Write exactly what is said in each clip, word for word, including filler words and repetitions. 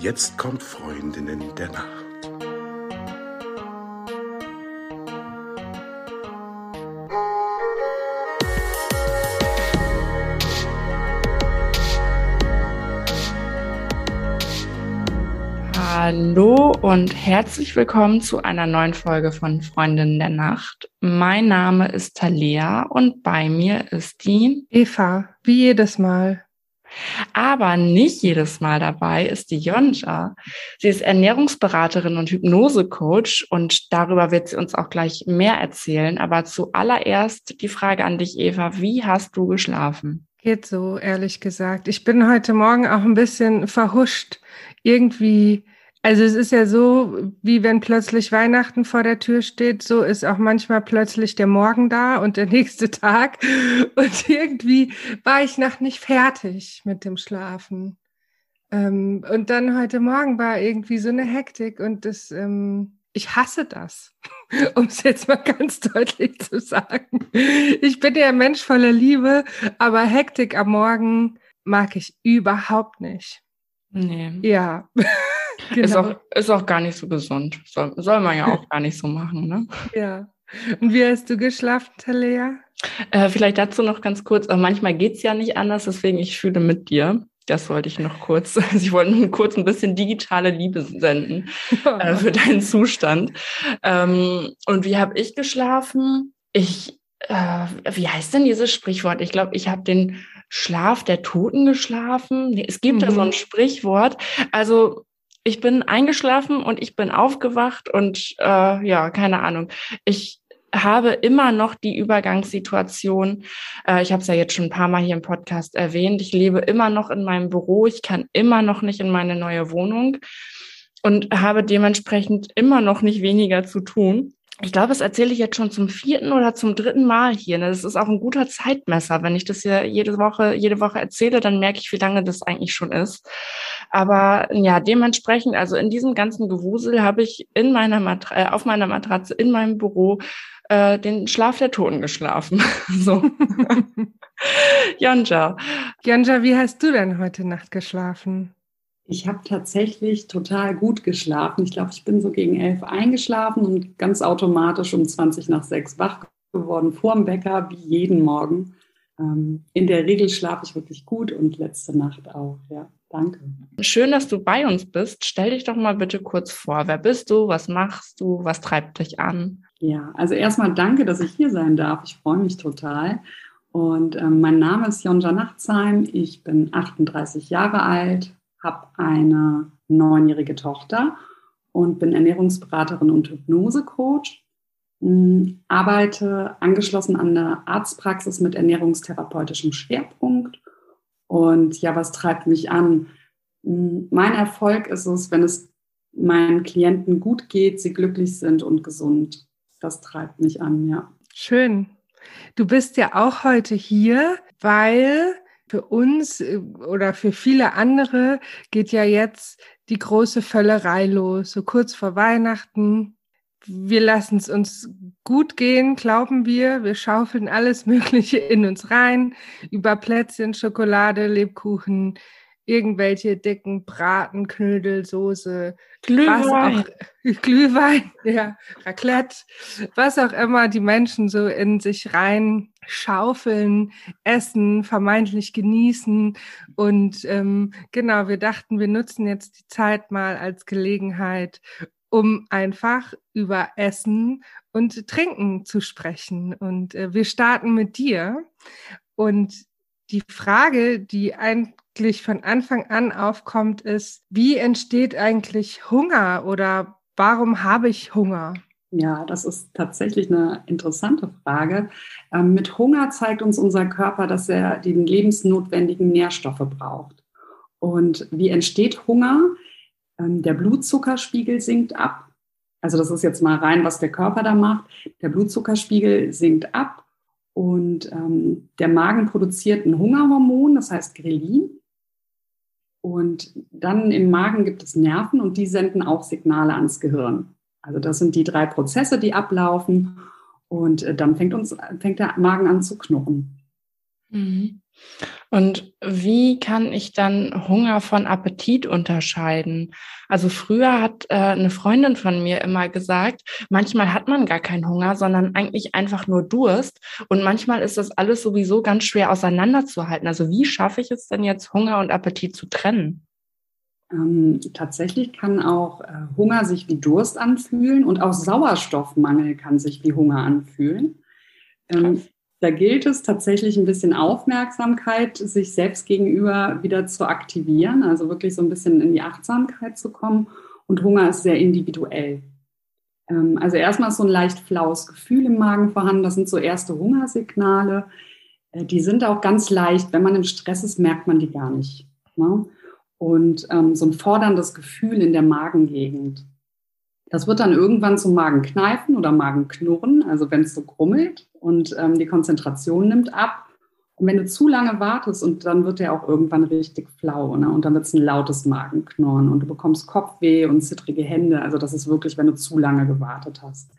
Jetzt kommt Freundinnen der Nacht. Hallo und herzlich willkommen zu einer neuen Folge von Freundinnen der Nacht. Mein Name ist Thalea und bei mir ist die Eva, wie jedes Mal. Aber nicht jedes Mal dabei ist die Yonca. Sie ist Ernährungsberaterin und Hypnosecoach und darüber wird sie uns auch gleich mehr erzählen. Aber zuallererst die Frage an dich, Eva, wie hast du geschlafen? Geht so, ehrlich gesagt. Ich bin heute Morgen auch ein bisschen verhuscht. Irgendwie... Also es ist ja so, wie wenn plötzlich Weihnachten vor der Tür steht, so ist auch manchmal plötzlich der Morgen da und der nächste Tag. Und irgendwie war ich noch nicht fertig mit dem Schlafen. Ähm, und dann heute Morgen war irgendwie so eine Hektik und das, ähm, ich hasse das, um es jetzt mal ganz deutlich zu sagen. Ich bin ja ein Mensch voller Liebe, aber Hektik am Morgen mag ich überhaupt nicht. Nee. Ja. Genau. Ist auch, ist auch gar nicht so gesund. Soll, soll man ja auch gar nicht so machen, ne? Ja. Und wie hast du geschlafen, Thalea? Äh, vielleicht dazu noch ganz kurz. Aber manchmal geht es ja nicht anders, deswegen ich fühle mit dir. Das wollte ich noch kurz. Also ich wollte nur kurz ein bisschen digitale Liebe senden äh, für deinen Zustand. Ähm, und wie habe ich geschlafen? Ich, äh, wie heißt denn dieses Sprichwort? Ich glaube, ich habe den Schlaf der Toten geschlafen. Es gibt mhm. da so ein Sprichwort. Also ich bin eingeschlafen und ich bin aufgewacht und äh, ja, keine Ahnung. Ich habe immer noch die Übergangssituation. Äh, ich habe es ja jetzt schon ein paar Mal hier im Podcast erwähnt. Ich lebe immer noch in meinem Büro. Ich kann immer noch nicht in meine neue Wohnung und habe dementsprechend immer noch nicht weniger zu tun. Ich glaube, das erzähle ich jetzt schon zum vierten oder zum dritten Mal hier. Das ist auch ein guter Zeitmesser. Wenn ich das hier jede Woche, jede Woche erzähle, dann merke ich, wie lange das eigentlich schon ist. Aber ja, dementsprechend, also in diesem ganzen Gewusel habe ich in meiner Mat- äh, auf meiner Matratze, in meinem Büro äh, den Schlaf der Toten geschlafen. So. Yonca. Yonca, wie hast du denn heute Nacht geschlafen? Ich habe tatsächlich total gut geschlafen. Ich glaube, ich bin so gegen elf eingeschlafen und ganz automatisch um zwanzig nach sechs wach geworden, vorm Wecker, wie jeden Morgen. Ähm, in der Regel schlafe ich wirklich gut und letzte Nacht auch. Ja, danke. Schön, dass du bei uns bist. Stell dich doch mal bitte kurz vor. Wer bist du? Was machst du? Was treibt dich an? Ja, also erstmal danke, dass ich hier sein darf. Ich freue mich total. Und äh, mein Name ist Yonca Nachtsheim. Ich bin achtunddreißig Jahre alt. Habe eine neunjährige Tochter und bin Ernährungsberaterin und Hypnosecoach. Arbeite angeschlossen an eine Arztpraxis mit ernährungstherapeutischem Schwerpunkt. Und ja, was treibt mich an? Mein Erfolg ist es, wenn es meinen Klienten gut geht, sie glücklich sind und gesund. Das treibt mich an, ja. Schön. Du bist ja auch heute hier, weil... Für uns oder für viele andere geht ja jetzt die große Völlerei los, so kurz vor Weihnachten. Wir lassen es uns gut gehen, glauben wir. Wir schaufeln alles Mögliche in uns rein, über Plätzchen, Schokolade, Lebkuchen, irgendwelche dicken Braten, Knödel, Soße, Glühwein, was auch, Glühwein, ja, Raclette, was auch immer die Menschen so in sich rein schaufeln, essen, vermeintlich genießen. Und ähm, genau, wir dachten, wir nutzen jetzt die Zeit mal als Gelegenheit, um einfach über Essen und Trinken zu sprechen. Und äh, wir starten mit dir. Und die Frage, die eigentlich von Anfang an aufkommt, ist, wie entsteht eigentlich Hunger oder warum habe ich Hunger? Ja, das ist tatsächlich eine interessante Frage. Ähm, mit Hunger zeigt uns unser Körper, dass er die lebensnotwendigen Nährstoffe braucht. Und wie entsteht Hunger? Ähm, der Blutzuckerspiegel sinkt ab. Also das ist jetzt mal rein, was der Körper da macht. Der Blutzuckerspiegel sinkt ab und ähm, der Magen produziert ein Hungerhormon, das heißt Ghrelin. Und dann im Magen gibt es Nerven und die senden auch Signale ans Gehirn. Also das sind die drei Prozesse, die ablaufen und dann fängt, uns, fängt der Magen an zu knurren. Mhm. Und wie kann ich dann Hunger von Appetit unterscheiden? Also früher hat äh, eine Freundin von mir immer gesagt, manchmal hat man gar keinen Hunger, sondern eigentlich einfach nur Durst. Und manchmal ist das alles sowieso ganz schwer auseinanderzuhalten. Also wie schaffe ich es denn jetzt, Hunger und Appetit zu trennen? Ähm, tatsächlich kann auch äh, Hunger sich wie Durst anfühlen und auch Sauerstoffmangel kann sich wie Hunger anfühlen. Ähm, Da gilt es tatsächlich ein bisschen Aufmerksamkeit, sich selbst gegenüber wieder zu aktivieren, also wirklich so ein bisschen in die Achtsamkeit zu kommen. Und Hunger ist sehr individuell. Also erstmal ist so ein leicht flaues Gefühl im Magen vorhanden. Das sind so erste Hungersignale. Die sind auch ganz leicht. Wenn man im Stress ist, merkt man die gar nicht. Und so ein forderndes Gefühl in der Magengegend. Das wird dann irgendwann zum Magenkneifen oder Magenknurren, also wenn es so krummelt und ähm, die Konzentration nimmt ab. Und wenn du zu lange wartest, und dann wird der auch irgendwann richtig flau, ne? Und dann wird es ein lautes Magenknurren und du bekommst Kopfweh und zittrige Hände. Also das ist wirklich, wenn du zu lange gewartet hast.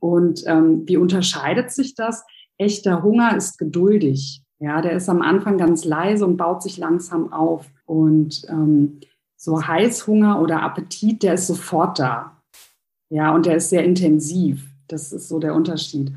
Und ähm, wie unterscheidet sich das? Echter Hunger ist geduldig. Ja, der ist am Anfang ganz leise und baut sich langsam auf. Und ähm, so Heißhunger oder Appetit, der ist sofort da. Ja, und der ist sehr intensiv. Das ist so der Unterschied.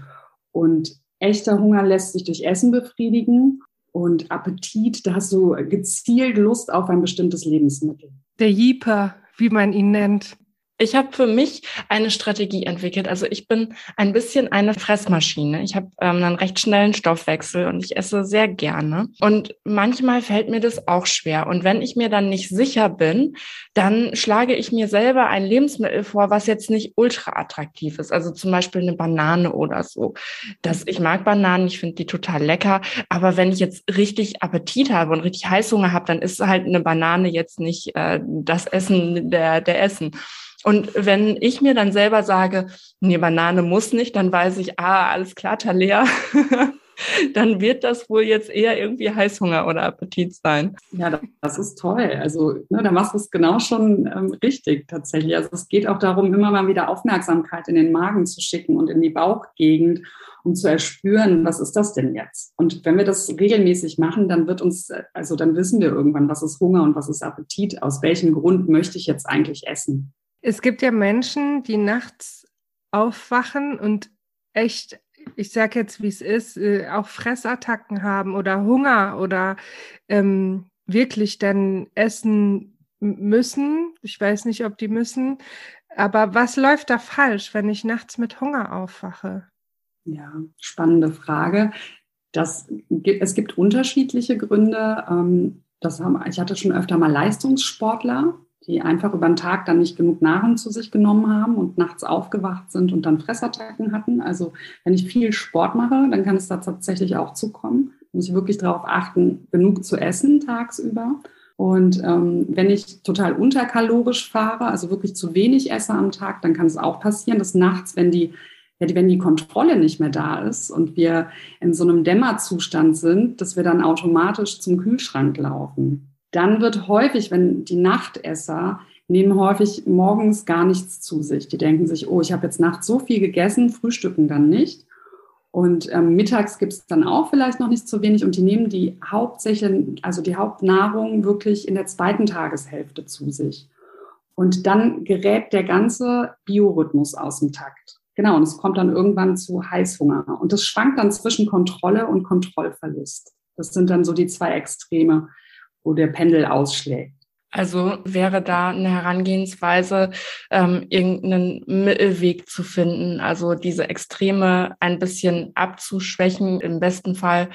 Und echter Hunger lässt sich durch Essen befriedigen. Und Appetit, da hast du gezielt Lust auf ein bestimmtes Lebensmittel. Der Jeeper, wie man ihn nennt. Ich habe für mich eine Strategie entwickelt. Also ich bin ein bisschen eine Fressmaschine. Ich habe ähm, einen recht schnellen Stoffwechsel und ich esse sehr gerne. Und manchmal fällt mir das auch schwer. Und wenn ich mir dann nicht sicher bin, dann schlage ich mir selber ein Lebensmittel vor, was jetzt nicht ultra attraktiv ist. Also zum Beispiel eine Banane oder so. Das, ich mag Bananen, ich finde die total lecker. Aber wenn ich jetzt richtig Appetit habe und richtig Heißhunger habe, dann ist halt eine Banane jetzt nicht äh, das Essen der, der Essen. Und wenn ich mir dann selber sage, nee, Banane muss nicht, dann weiß ich, ah, alles klar, Thalea, dann wird das wohl jetzt eher irgendwie Heißhunger oder Appetit sein. Ja, das ist toll. Also ne, da machst du es genau schon ähm, richtig tatsächlich. Also es geht auch darum, immer mal wieder Aufmerksamkeit in den Magen zu schicken und in die Bauchgegend, um zu erspüren, was ist das denn jetzt? Und wenn wir das regelmäßig machen, dann wird uns, also dann wissen wir irgendwann, was ist Hunger und was ist Appetit, aus welchem Grund möchte ich jetzt eigentlich essen? Es gibt ja Menschen, die nachts aufwachen und echt, ich sage jetzt, wie es ist, auch Fressattacken haben oder Hunger oder ähm, wirklich dann essen müssen. Ich weiß nicht, ob die müssen. Aber was läuft da falsch, wenn ich nachts mit Hunger aufwache? Ja, spannende Frage. Das, es gibt unterschiedliche Gründe. Das haben, ich hatte schon öfter mal Leistungssportler, die einfach über den Tag dann nicht genug Nahrung zu sich genommen haben und nachts aufgewacht sind und dann Fressattacken hatten. Also wenn ich viel Sport mache, dann kann es da tatsächlich auch zukommen. Da muss ich wirklich darauf achten, genug zu essen tagsüber. Und ähm, wenn ich total unterkalorisch fahre, also wirklich zu wenig esse am Tag, dann kann es auch passieren, dass nachts, wenn die, ja, die, wenn die Kontrolle nicht mehr da ist und wir in so einem Dämmerzustand sind, dass wir dann automatisch zum Kühlschrank laufen. Dann wird häufig, wenn die Nachtesser nehmen häufig morgens gar nichts zu sich. Die denken sich, oh, ich habe jetzt nachts so viel gegessen, frühstücken dann nicht. Und ähm, mittags gibt es dann auch vielleicht noch nicht so wenig. Und die nehmen die hauptsächlich, also die Hauptnahrung wirklich in der zweiten Tageshälfte zu sich. Und dann gerät der ganze Biorhythmus aus dem Takt. Genau, und es kommt dann irgendwann zu Heißhunger. Und das schwankt dann zwischen Kontrolle und Kontrollverlust. Das sind dann so die zwei Extreme, wo der Pendel ausschlägt. Also wäre da eine Herangehensweise, ähm, irgendeinen Mittelweg zu finden, also diese Extreme ein bisschen abzuschwächen im besten Fall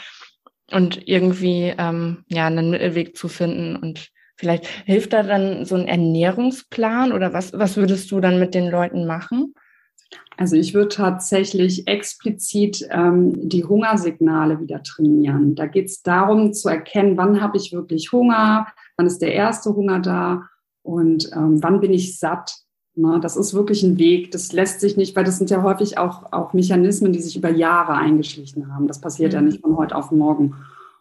und irgendwie ähm, ja einen Mittelweg zu finden. Und vielleicht hilft da dann so ein Ernährungsplan oder was, was würdest du dann mit den Leuten machen? Also ich würde tatsächlich explizit ähm, die Hungersignale wieder trainieren. Da geht es darum zu erkennen, wann habe ich wirklich Hunger, wann ist der erste Hunger da und ähm, wann bin ich satt. Na, das ist wirklich ein Weg, das lässt sich nicht, weil das sind ja häufig auch, auch Mechanismen, die sich über Jahre eingeschlichen haben. Das passiert ja nicht von heute auf morgen.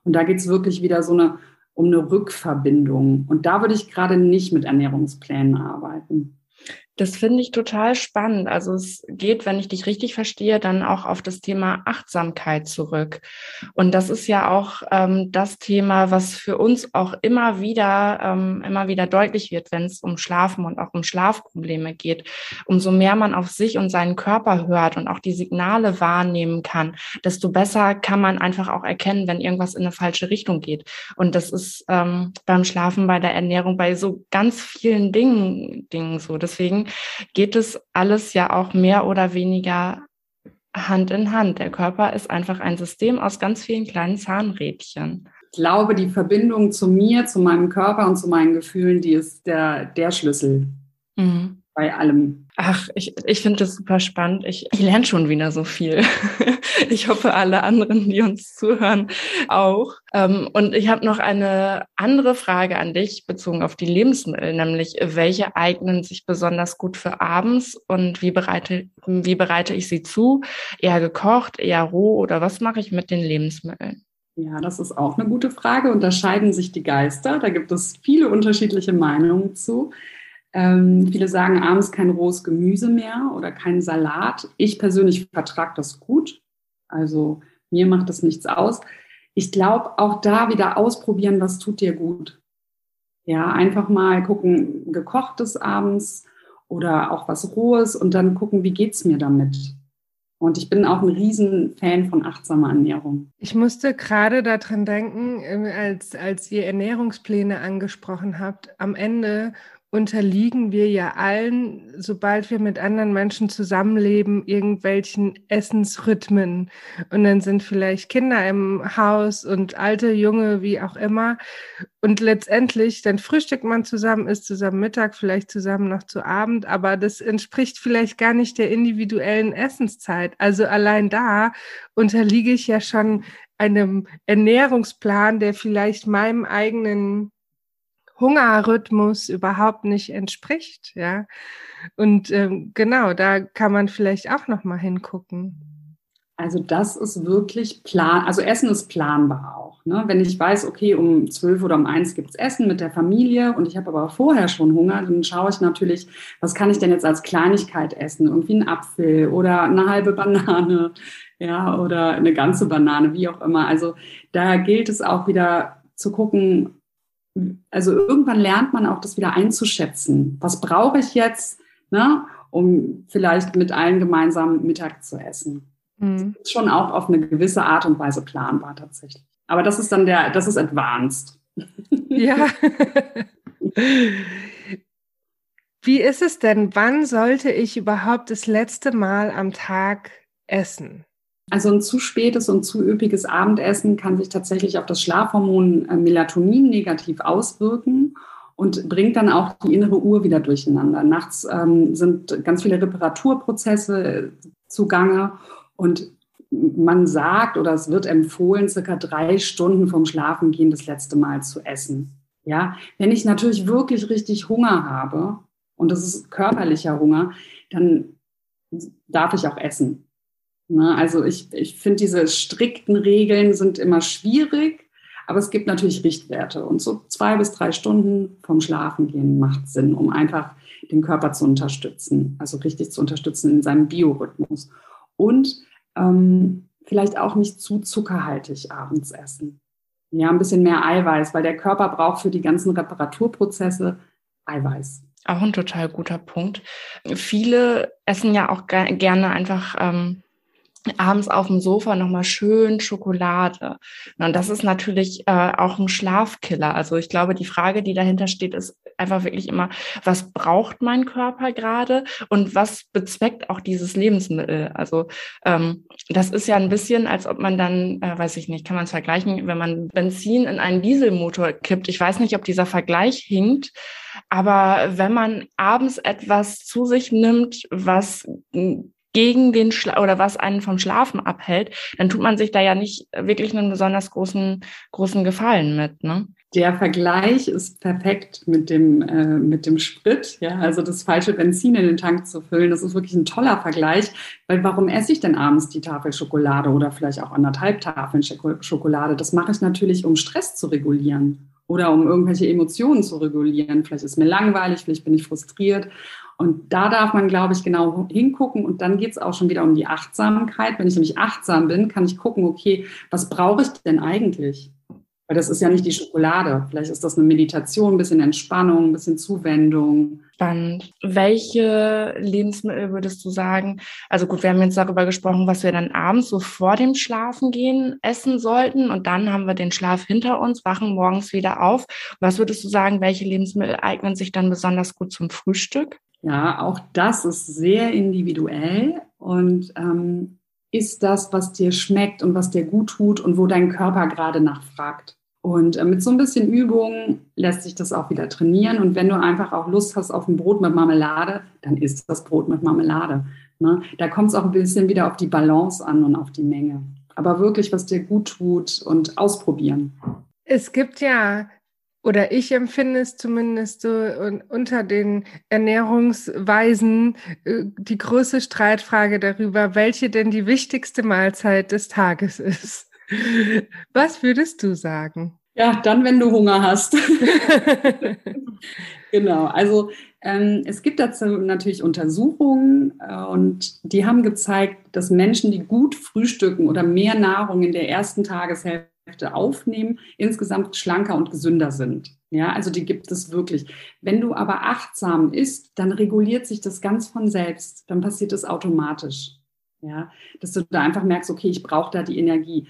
Und da geht es wirklich wieder so eine, um eine Rückverbindung. Und da würde ich gerade nicht mit Ernährungsplänen arbeiten. Das finde ich total spannend. Also es geht, wenn ich dich richtig verstehe, dann auch auf das Thema Achtsamkeit zurück. Und das ist ja auch ähm, das Thema, was für uns auch immer wieder, ähm, immer wieder deutlich wird, wenn es um Schlafen und auch um Schlafprobleme geht. Umso mehr man auf sich und seinen Körper hört und auch die Signale wahrnehmen kann, desto besser kann man einfach auch erkennen, wenn irgendwas in eine falsche Richtung geht. Und das ist ähm, beim Schlafen, bei der Ernährung, bei so ganz vielen Dingen, Dingen so. Deswegen geht es alles ja auch mehr oder weniger Hand in Hand. Der Körper ist einfach ein System aus ganz vielen kleinen Zahnrädchen. Ich glaube, die Verbindung zu mir, zu meinem Körper und zu meinen Gefühlen, die ist der, der Schlüssel mhm. bei allem. Ach, ich, ich finde das super spannend. Ich, ich lerne schon wieder so viel. Ich hoffe, alle anderen, die uns zuhören, auch. Und ich habe noch eine andere Frage an dich bezogen auf die Lebensmittel, nämlich welche eignen sich besonders gut für abends und wie bereite, wie bereite ich sie zu? Eher gekocht, eher roh oder was mache ich mit den Lebensmitteln? Ja, das ist auch eine gute Frage. Unterscheiden sich die Geister? Da gibt es viele unterschiedliche Meinungen zu. Ähm, viele sagen abends kein rohes Gemüse mehr oder keinen Salat. Ich persönlich vertrage das gut. Also mir macht das nichts aus. Ich glaube, auch da wieder ausprobieren, was tut dir gut. Ja, einfach mal gucken, gekochtes abends oder auch was Rohes und dann gucken, wie geht's mir damit. Und ich bin auch ein Riesenfan von achtsamer Ernährung. Ich musste gerade daran denken, als, als ihr Ernährungspläne angesprochen habt, am Ende unterliegen wir ja allen, sobald wir mit anderen Menschen zusammenleben, irgendwelchen Essensrhythmen. Und dann sind vielleicht Kinder im Haus und alte, junge, wie auch immer. Und letztendlich, dann frühstückt man zusammen, isst zusammen Mittag, vielleicht zusammen noch zu Abend. Aber das entspricht vielleicht gar nicht der individuellen Essenszeit. Also allein da unterliege ich ja schon einem Ernährungsplan, der vielleicht meinem eigenen Hungerrhythmus überhaupt nicht entspricht, ja. Und ähm, genau, da kann man vielleicht auch nochmal hingucken. Also das ist wirklich plan, also Essen ist planbar auch, ne? Wenn ich weiß, okay, um zwölf oder um eins gibt es Essen mit der Familie und ich habe aber vorher schon Hunger, dann schaue ich natürlich, was kann ich denn jetzt als Kleinigkeit essen? Irgendwie einen Apfel oder eine halbe Banane, ja, oder eine ganze Banane, wie auch immer. Also da gilt es auch wieder zu gucken, also irgendwann lernt man auch, das wieder einzuschätzen. Was brauche ich jetzt, ne, um vielleicht mit allen gemeinsam Mittag zu essen? Mhm. Das ist schon auch auf eine gewisse Art und Weise planbar tatsächlich. Aber das ist dann der, das ist advanced. Ja. Wie ist es denn, wann sollte ich überhaupt das letzte Mal am Tag essen? Also ein zu spätes und zu üppiges Abendessen kann sich tatsächlich auf das Schlafhormon Melatonin negativ auswirken und bringt dann auch die innere Uhr wieder durcheinander. Nachts ähm, sind ganz viele Reparaturprozesse zugange und man sagt oder es wird empfohlen, circa drei Stunden vorm Schlafengehen das letzte Mal zu essen. Ja, wenn ich natürlich wirklich richtig Hunger habe und das ist körperlicher Hunger, dann darf ich auch essen. Also ich, ich finde, diese strikten Regeln sind immer schwierig, aber es gibt natürlich Richtwerte. Und so zwei bis drei Stunden vom Schlafengehen macht Sinn, um einfach den Körper zu unterstützen, also richtig zu unterstützen in seinem Biorhythmus. Und ähm, vielleicht auch nicht zu zuckerhaltig abends essen. Ja, ein bisschen mehr Eiweiß, weil der Körper braucht für die ganzen Reparaturprozesse Eiweiß. Auch ein total guter Punkt. Viele essen ja auch ge- gerne einfach... Ähm abends auf dem Sofa nochmal schön Schokolade. Und das ist natürlich äh, auch ein Schlafkiller. Also ich glaube, die Frage, die dahinter steht, ist einfach wirklich immer, was braucht mein Körper gerade und was bezweckt auch dieses Lebensmittel? Also ähm, das ist ja ein bisschen, als ob man dann, äh, weiß ich nicht, kann man es vergleichen, wenn man Benzin in einen Dieselmotor kippt. Ich weiß nicht, ob dieser Vergleich hinkt, aber wenn man abends etwas zu sich nimmt, was gegen den Schla- oder was einen vom Schlafen abhält, dann tut man sich da ja nicht wirklich einen besonders großen großen Gefallen mit, ne? Der Vergleich ist perfekt mit dem äh, mit dem Sprit, ja, also das falsche Benzin in den Tank zu füllen. Das ist wirklich ein toller Vergleich, weil warum esse ich denn abends die Tafel Schokolade oder vielleicht auch anderthalb Tafeln Schokolade? Das mache ich natürlich, um Stress zu regulieren. oder um irgendwelche Emotionen zu regulieren. Vielleicht ist mir langweilig, vielleicht bin ich frustriert. Und da darf man, glaube ich, genau hingucken. Und dann geht es auch schon wieder um die Achtsamkeit. Wenn ich nämlich achtsam bin, kann ich gucken, okay, was brauche ich denn eigentlich? Weil das ist ja nicht die Schokolade. Vielleicht ist das eine Meditation, ein bisschen Entspannung, ein bisschen Zuwendung. Spannend. Welche Lebensmittel würdest du sagen, also gut, wir haben jetzt darüber gesprochen, was wir dann abends so vor dem Schlafengehen essen sollten und dann haben wir den Schlaf hinter uns, wachen morgens wieder auf. Was würdest du sagen, welche Lebensmittel eignen sich dann besonders gut zum Frühstück? Ja, auch das ist sehr individuell und ähm, ist das, was dir schmeckt und was dir gut tut und wo dein Körper gerade nachfragt. Und äh, mit so ein bisschen Übung lässt sich das auch wieder trainieren. Und wenn du einfach auch Lust hast auf ein Brot mit Marmelade, dann isst das Brot mit Marmelade. Ne? Da kommt es auch ein bisschen wieder auf die Balance an und auf die Menge. Aber wirklich, was dir gut tut und ausprobieren. Es gibt ja... Oder ich empfinde es zumindest so unter den Ernährungsweisen die größte Streitfrage darüber, welche denn die wichtigste Mahlzeit des Tages ist. Was würdest du sagen? Ja, dann, wenn du Hunger hast. Genau, also ähm, es gibt dazu natürlich Untersuchungen äh, und die haben gezeigt, dass Menschen, die gut frühstücken oder mehr Nahrung in der ersten Tageshälfte aufnehmen, insgesamt schlanker und gesünder sind. Ja, also die gibt es wirklich. Wenn du aber achtsam isst, dann reguliert sich das ganz von selbst. Dann passiert es automatisch. Ja, dass du da einfach merkst, okay, ich brauche da die Energie.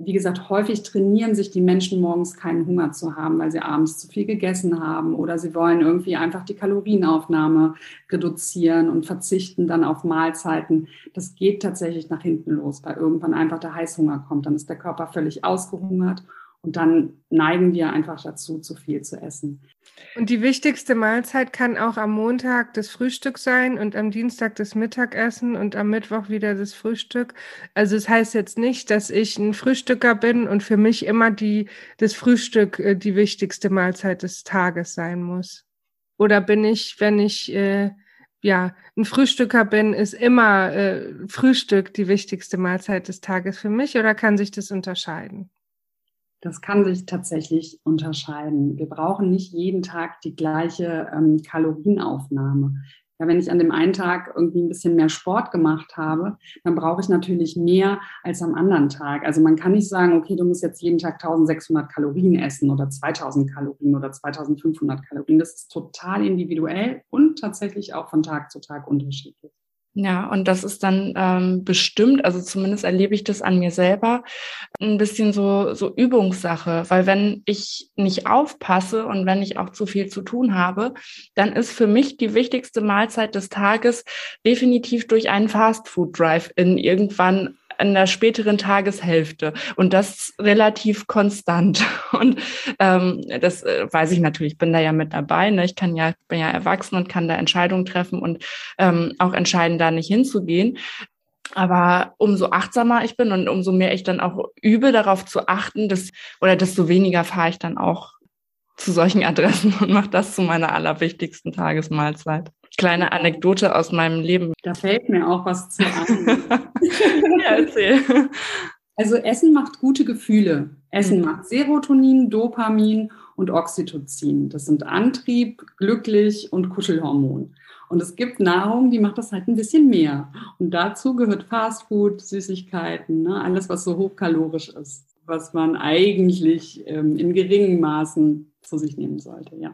Wie gesagt, häufig trainieren sich die Menschen morgens keinen Hunger zu haben, weil sie abends zu viel gegessen haben oder sie wollen irgendwie einfach die Kalorienaufnahme reduzieren und verzichten dann auf Mahlzeiten. Das geht tatsächlich nach hinten los, weil irgendwann einfach der Heißhunger kommt. Dann ist der Körper völlig ausgehungert und dann neigen wir einfach dazu, zu viel zu essen. Und die wichtigste Mahlzeit kann auch am Montag das Frühstück sein und am Dienstag das Mittagessen und am Mittwoch wieder das Frühstück. Also es heißt jetzt nicht, dass ich ein Frühstücker bin und für mich immer die, das Frühstück die wichtigste Mahlzeit des Tages sein muss. Oder bin ich, wenn ich äh, ja ein Frühstücker bin, ist immer äh, Frühstück die wichtigste Mahlzeit des Tages für mich oder kann sich das unterscheiden? Das kann sich tatsächlich unterscheiden. Wir brauchen nicht jeden Tag die gleiche ähm, Kalorienaufnahme. Ja, wenn ich an dem einen Tag irgendwie ein bisschen mehr Sport gemacht habe, dann brauche ich natürlich mehr als am anderen Tag. Also man kann nicht sagen, okay, du musst jetzt jeden Tag eintausendsechshundert Kalorien essen oder zweitausend Kalorien oder zweitausendfünfhundert Kalorien. Das ist total individuell und tatsächlich auch von Tag zu Tag unterschiedlich. Ja, und das ist dann ähm, bestimmt, also zumindest erlebe ich das an mir selber, ein bisschen so so Übungssache, weil wenn ich nicht aufpasse und wenn ich auch zu viel zu tun habe, dann ist für mich die wichtigste Mahlzeit des Tages definitiv durch einen Fast-Food-Drive-In irgendwann in der späteren Tageshälfte und das relativ konstant. Und ähm, das äh, weiß ich natürlich, ich bin da ja mit dabei, ne? Ich kann ja, bin ja erwachsen und kann da Entscheidungen treffen und ähm, auch entscheiden, da nicht hinzugehen. Aber umso achtsamer ich bin und umso mehr ich dann auch übe, darauf zu achten, dass, oder desto weniger fahre ich dann auch zu solchen Adressen und mache das zu meiner allerwichtigsten Tagesmahlzeit. Kleine Anekdote aus meinem Leben. Da fällt mir auch was zu ein. Ja, erzähl. Also Essen macht gute Gefühle. Essen mhm. macht Serotonin, Dopamin und Oxytocin. Das sind Antrieb, Glücklich und Kuschelhormon. Und es gibt Nahrung, die macht das halt ein bisschen mehr. Und dazu gehört Fastfood, Süßigkeiten, ne? Alles, was so hochkalorisch ist, was man eigentlich ähm, in geringen Maßen zu sich nehmen sollte, ja.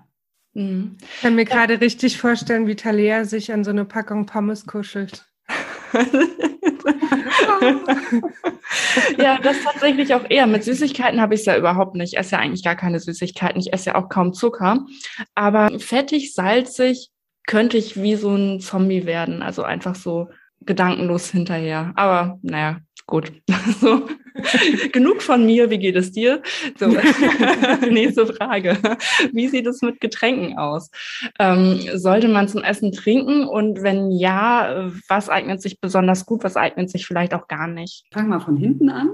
Ich kann mir gerade richtig vorstellen, wie Thalea sich an so eine Packung Pommes kuschelt. Ja, das tatsächlich auch eher. Mit Süßigkeiten habe ich es ja überhaupt nicht. Ich esse ja eigentlich gar keine Süßigkeiten. Ich esse ja auch kaum Zucker. Aber fettig, salzig könnte ich wie so ein Zombie werden. Also einfach so gedankenlos hinterher. Aber naja, gut. So. Genug von mir, wie geht es dir? So. Nächste Frage. Wie sieht es mit Getränken aus? Ähm, sollte man zum Essen trinken? Und wenn ja, was eignet sich besonders gut, was eignet sich vielleicht auch gar nicht? Fangen wir von hinten an.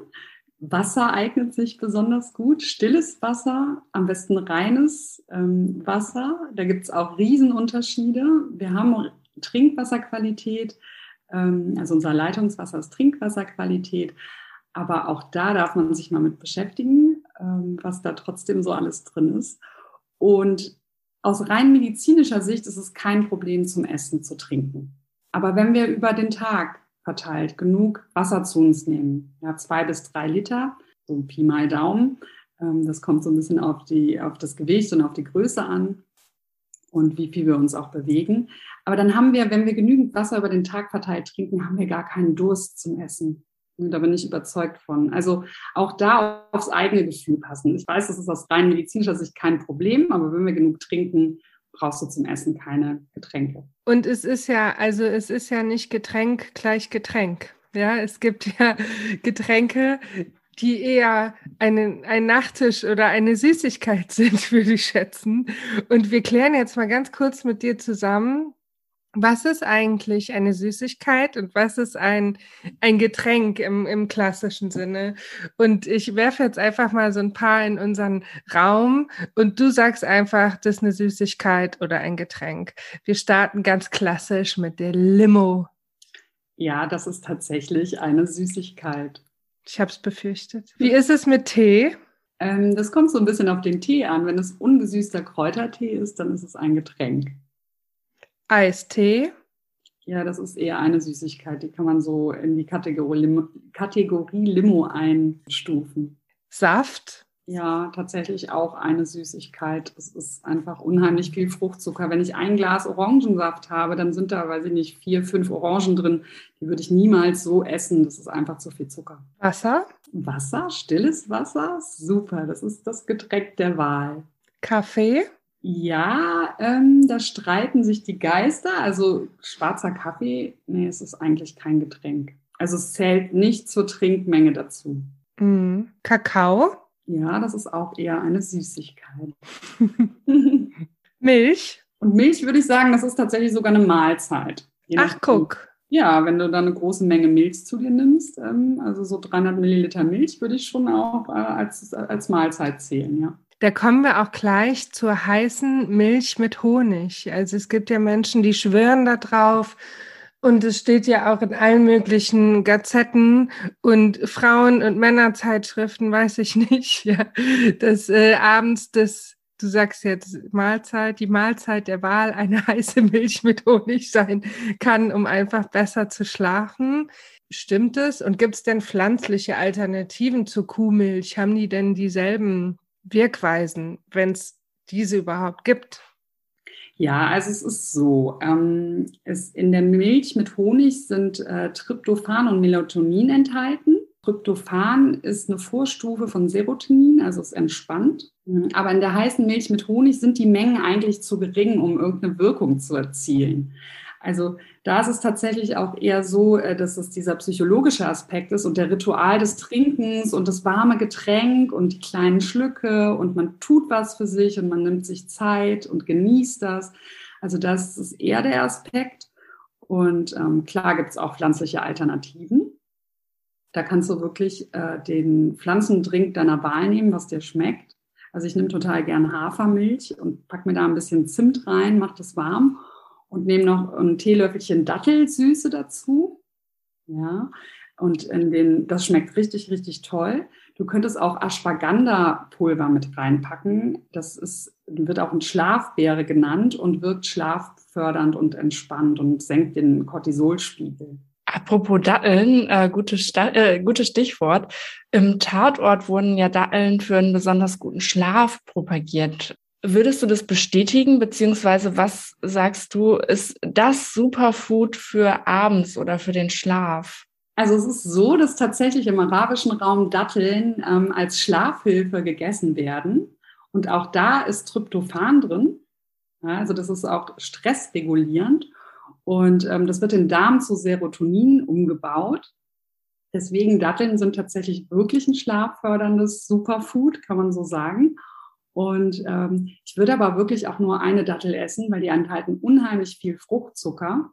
Wasser eignet sich besonders gut. Stilles Wasser, am besten reines ähm, Wasser. Da gibt es auch Riesenunterschiede. Wir haben Trinkwasserqualität. Ähm, also unser Leitungswasser ist Trinkwasserqualität. Aber auch da darf man sich mal mit beschäftigen. ähm, was da trotzdem so alles drin ist. Und aus rein medizinischer Sicht ist es kein Problem, zum Essen zu trinken. Aber wenn wir über den Tag verteilt genug Wasser zu uns nehmen, ja, zwei bis drei Liter, so Pi mal Daumen, ähm, das kommt so ein bisschen auf die, auf das Gewicht und auf die Größe an und wie viel wir uns auch bewegen. Aber dann haben wir, wenn wir genügend Wasser über den Tag verteilt trinken, haben wir gar keinen Durst zum Essen. Da bin ich überzeugt von. Also auch da aufs eigene Gefühl passen. Ich weiß, das ist aus rein medizinischer Sicht kein Problem, aber wenn wir genug trinken, brauchst du zum Essen keine Getränke. Und es ist ja, also es ist ja nicht Getränk gleich Getränk. Ja, es gibt ja Getränke, die eher einen, ein Nachtisch oder eine Süßigkeit sind, würde ich schätzen. Und wir klären jetzt mal ganz kurz mit dir zusammen, was ist eigentlich eine Süßigkeit und was ist ein, ein Getränk im, im klassischen Sinne? Und ich werfe jetzt einfach mal so ein paar in unseren Raum und du sagst einfach, das ist eine Süßigkeit oder ein Getränk. Wir starten ganz klassisch mit der Limo. Ja, das ist tatsächlich eine Süßigkeit. Ich habe es befürchtet. Wie ist es mit Tee? Ähm, das kommt so ein bisschen auf den Tee an. Wenn es ungesüßter Kräutertee ist, dann ist es ein Getränk. Eistee? Ja, das ist eher eine Süßigkeit. Die kann man so in die Kategorie Limo, Kategorie Limo einstufen. Saft? Ja, tatsächlich auch eine Süßigkeit. Es ist einfach unheimlich viel Fruchtzucker. Wenn ich ein Glas Orangensaft habe, dann sind da, weiß ich nicht, vier, fünf Orangen drin. Die würde ich niemals so essen. Das ist einfach zu viel Zucker. Wasser? Wasser, stilles Wasser? Super, das ist das Getränk der Wahl. Kaffee? Ja, ähm, da streiten sich die Geister. Also schwarzer Kaffee, nee, es ist eigentlich kein Getränk. Also es zählt nicht zur Trinkmenge dazu. Mm, Kakao? Ja, das ist auch eher eine Süßigkeit. Milch? Und Milch würde ich sagen, das ist tatsächlich sogar eine Mahlzeit. Ach, guck. Ja, wenn du da eine große Menge Milch zu dir nimmst, ähm, also so dreihundert Milliliter Milch würde ich schon auch äh, als, als Mahlzeit zählen, ja. Da kommen wir auch gleich zur heißen Milch mit Honig. Also es gibt ja Menschen, die schwören da drauf und es steht ja auch in allen möglichen Gazetten und Frauen- und Männerzeitschriften, weiß ich nicht, ja, dass äh, abends das, du sagst jetzt Mahlzeit, die Mahlzeit der Wahl eine heiße Milch mit Honig sein kann, um einfach besser zu schlafen. Stimmt es? Und gibt es denn pflanzliche Alternativen zur Kuhmilch? Haben die denn dieselben Wirkweisen, wenn es diese überhaupt gibt? Ja, also es ist so, ähm, es in der Milch mit Honig sind äh, Tryptophan und Melatonin enthalten. Tryptophan ist eine Vorstufe von Serotonin, also es entspannt. Aber in der heißen Milch mit Honig sind die Mengen eigentlich zu gering, um irgendeine Wirkung zu erzielen. Also da ist es tatsächlich auch eher so, dass es dieser psychologische Aspekt ist und der Ritual des Trinkens und das warme Getränk und die kleinen Schlücke und man tut was für sich und man nimmt sich Zeit und genießt das. Also das ist eher der Aspekt. Und ähm, klar gibt es auch pflanzliche Alternativen. Da kannst du wirklich äh, den Pflanzendrink deiner Wahl nehmen, was dir schmeckt. Also ich nehme total gern Hafermilch und pack mir da ein bisschen Zimt rein, mach das warm. Und nehme noch ein Teelöffelchen Dattelsüße dazu. Ja, und in den, das schmeckt richtig, richtig toll. Du könntest auch Ashwagandha-Pulver mit reinpacken. Das ist, wird auch ein Schlafbeere genannt und wirkt schlaffördernd und entspannt und senkt den Cortisolspiegel. Apropos Datteln, äh, gutes, Sta- äh, gutes Stichwort. Im Tatort wurden ja Datteln für einen besonders guten Schlaf propagiert. Würdest du das bestätigen, beziehungsweise was sagst du, ist das Superfood für abends oder für den Schlaf? Also es ist so, dass tatsächlich im arabischen Raum Datteln ähm, als Schlafhilfe gegessen werden. Und auch da ist Tryptophan drin. Ja, also das ist auch stressregulierend. Und ähm, das wird im Darm zu Serotonin umgebaut. Deswegen Datteln sind tatsächlich wirklich ein schlafförderndes Superfood, kann man so sagen. Und ähm, ich würde aber wirklich auch nur eine Dattel essen, weil die enthalten unheimlich viel Fruchtzucker.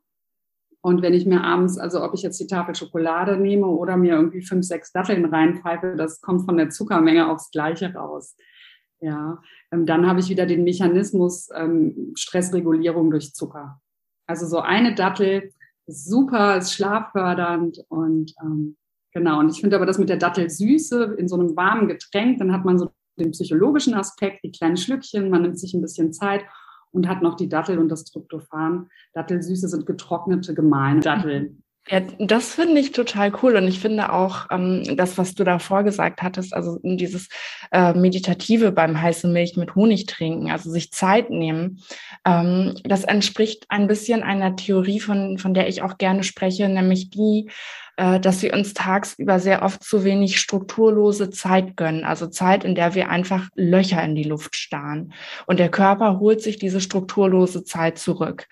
Und wenn ich mir abends, also ob ich jetzt die Tafel Schokolade nehme oder mir irgendwie fünf, sechs Datteln reinpfeife, das kommt von der Zuckermenge aufs Gleiche raus. Ja, ähm, dann habe ich wieder den Mechanismus ähm, Stressregulierung durch Zucker. Also so eine Dattel ist super, ist schlaffördernd und ähm, genau. Und ich finde aber das mit der Dattelsüße in so einem warmen Getränk, dann hat man so den psychologischen Aspekt, die kleinen Schlückchen, man nimmt sich ein bisschen Zeit und hat noch die Dattel und das Tryptophan. Dattelsüße sind getrocknete, gemahlene Datteln. Ja, das finde ich total cool und ich finde auch ähm, das, was du da vorgesagt hattest, also dieses äh, Meditative beim heißen Milch mit Honig trinken, also sich Zeit nehmen, ähm, das entspricht ein bisschen einer Theorie, von, von der ich auch gerne spreche, nämlich die, äh, dass wir uns tagsüber sehr oft zu wenig strukturlose Zeit gönnen, also Zeit, in der wir einfach Löcher in die Luft starren und der Körper holt sich diese strukturlose Zeit zurück.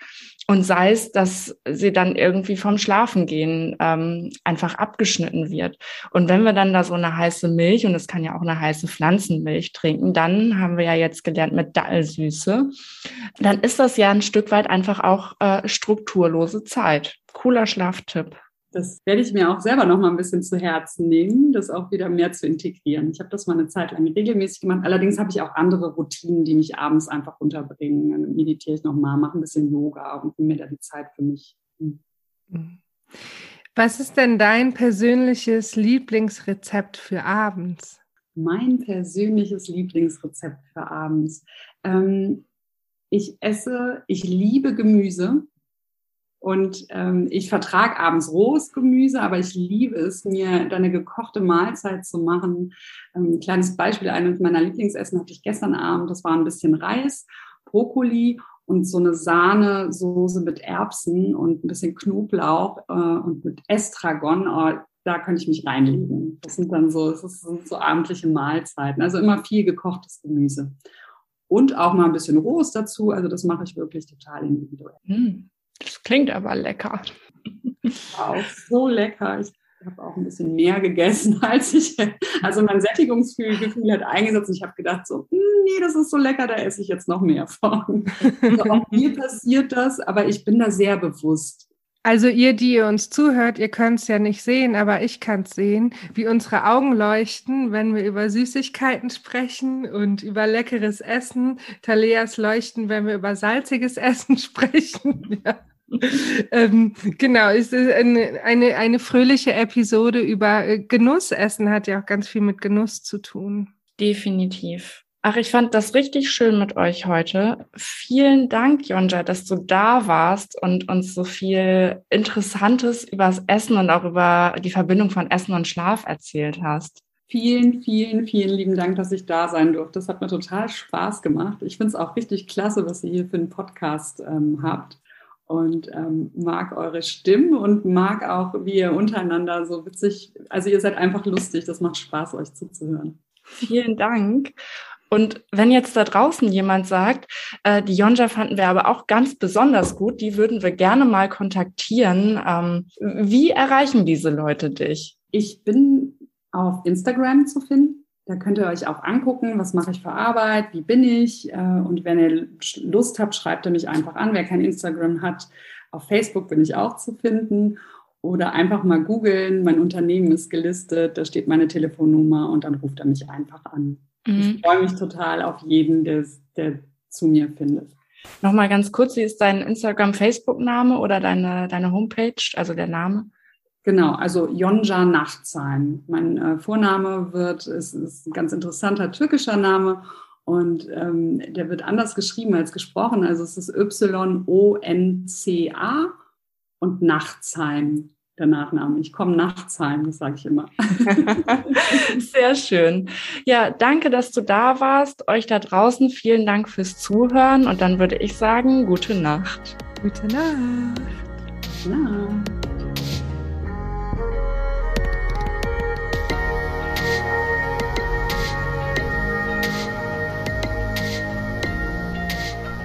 Und sei es, dass sie dann irgendwie vom Schlafengehen ähm, einfach abgeschnitten wird. Und wenn wir dann da so eine heiße Milch, und es kann ja auch eine heiße Pflanzenmilch trinken, dann haben wir ja jetzt gelernt mit Dattelsüße, dann ist das ja ein Stück weit einfach auch äh, strukturlose Zeit. Cooler Schlaftipp. Das werde ich mir auch selber noch mal ein bisschen zu Herzen nehmen, das auch wieder mehr zu integrieren. Ich habe das mal eine Zeit lang regelmäßig gemacht. Allerdings habe ich auch andere Routinen, die mich abends einfach runterbringen. Dann meditiere ich noch mal, mache ein bisschen Yoga und nehme mir da die Zeit für mich. Was ist denn dein persönliches Lieblingsrezept für abends? Mein persönliches Lieblingsrezept für abends? Ähm, ich esse, ich liebe Gemüse. Und ähm, ich vertrage abends rohes Gemüse, aber ich liebe es, mir dann eine gekochte Mahlzeit zu machen. Ähm, ein kleines Beispiel, eines meiner Lieblingsessen hatte ich gestern Abend. Das war ein bisschen Reis, Brokkoli und so eine Sahnesoße mit Erbsen und ein bisschen Knoblauch äh, und mit Estragon. Oh, da könnte ich mich reinlegen. Das sind dann so, das sind so abendliche Mahlzeiten. Also immer viel gekochtes Gemüse. Und auch mal ein bisschen rohes dazu. Also das mache ich wirklich total individuell. Hm. Das klingt aber lecker. Auch so lecker. Ich habe auch ein bisschen mehr gegessen, als ich... Also mein Sättigungsgefühl hat eingesetzt und ich habe gedacht so, nee, das ist so lecker, da esse ich jetzt noch mehr von. Also auch mir passiert das, aber ich bin da sehr bewusst. Also ihr, die ihr uns zuhört, ihr könnt es ja nicht sehen, aber ich kann es sehen, wie unsere Augen leuchten, wenn wir über Süßigkeiten sprechen und über leckeres Essen. Thaleas leuchten, wenn wir über salziges Essen sprechen. Ja. ähm, genau, es ist eine, eine, eine fröhliche Episode über Genussessen, hat ja auch ganz viel mit Genuss zu tun. Definitiv. Ach, ich fand das richtig schön mit euch heute. Vielen Dank, Yonca, dass du da warst und uns so viel Interessantes über das Essen und auch über die Verbindung von Essen und Schlaf erzählt hast. Vielen, vielen, vielen lieben Dank, dass ich da sein durfte. Das hat mir total Spaß gemacht. Ich finde es auch richtig klasse, was ihr hier für einen Podcast ähm, habt. Und ähm, mag eure Stimmen und mag auch, wie ihr untereinander so witzig... Also ihr seid einfach lustig. Das macht Spaß, euch zuzuhören. Vielen Dank. Und wenn jetzt da draußen jemand sagt, äh, die Yonca fanden wir aber auch ganz besonders gut, die würden wir gerne mal kontaktieren. Ähm, wie erreichen diese Leute dich? Ich bin auf Instagram zu finden. Da könnt ihr euch auch angucken, was mache ich für Arbeit, wie bin ich. Äh, und wenn ihr Lust habt, schreibt ihr mich einfach an. Wer kein Instagram hat, auf Facebook bin ich auch zu finden. Oder einfach mal googeln, mein Unternehmen ist gelistet, da steht meine Telefonnummer und dann ruft er mich einfach an. Ich freue mich total auf jeden, der, der zu mir findet. Nochmal ganz kurz, wie ist dein Instagram-Facebook-Name oder deine, deine Homepage, also der Name? Genau, also Yonca Nachtsheim. Mein äh, Vorname wird, ist, ist ein ganz interessanter türkischer Name und ähm, der wird anders geschrieben als gesprochen. Also es ist Y-O-N-C-A und Nachtsheim. Der Nachname. Ich komme nachts heim, das sage ich immer. Sehr schön. Ja, danke, dass du da warst. Euch da draußen vielen Dank fürs Zuhören. Und dann würde ich sagen, gute Nacht. Gute Nacht. Gute Nacht.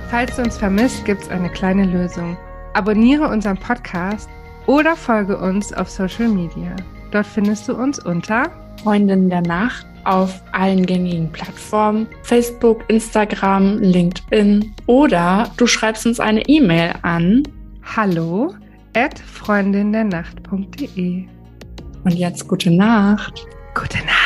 Falls du uns vermisst, gibt es eine kleine Lösung. Abonniere unseren Podcast oder folge uns auf Social Media. Dort findest du uns unter Freundinnen der Nacht auf allen gängigen Plattformen, Facebook, Instagram, LinkedIn oder du schreibst uns eine E-Mail an hallo at freundinndernacht punkt de. Und jetzt gute Nacht. Gute Nacht.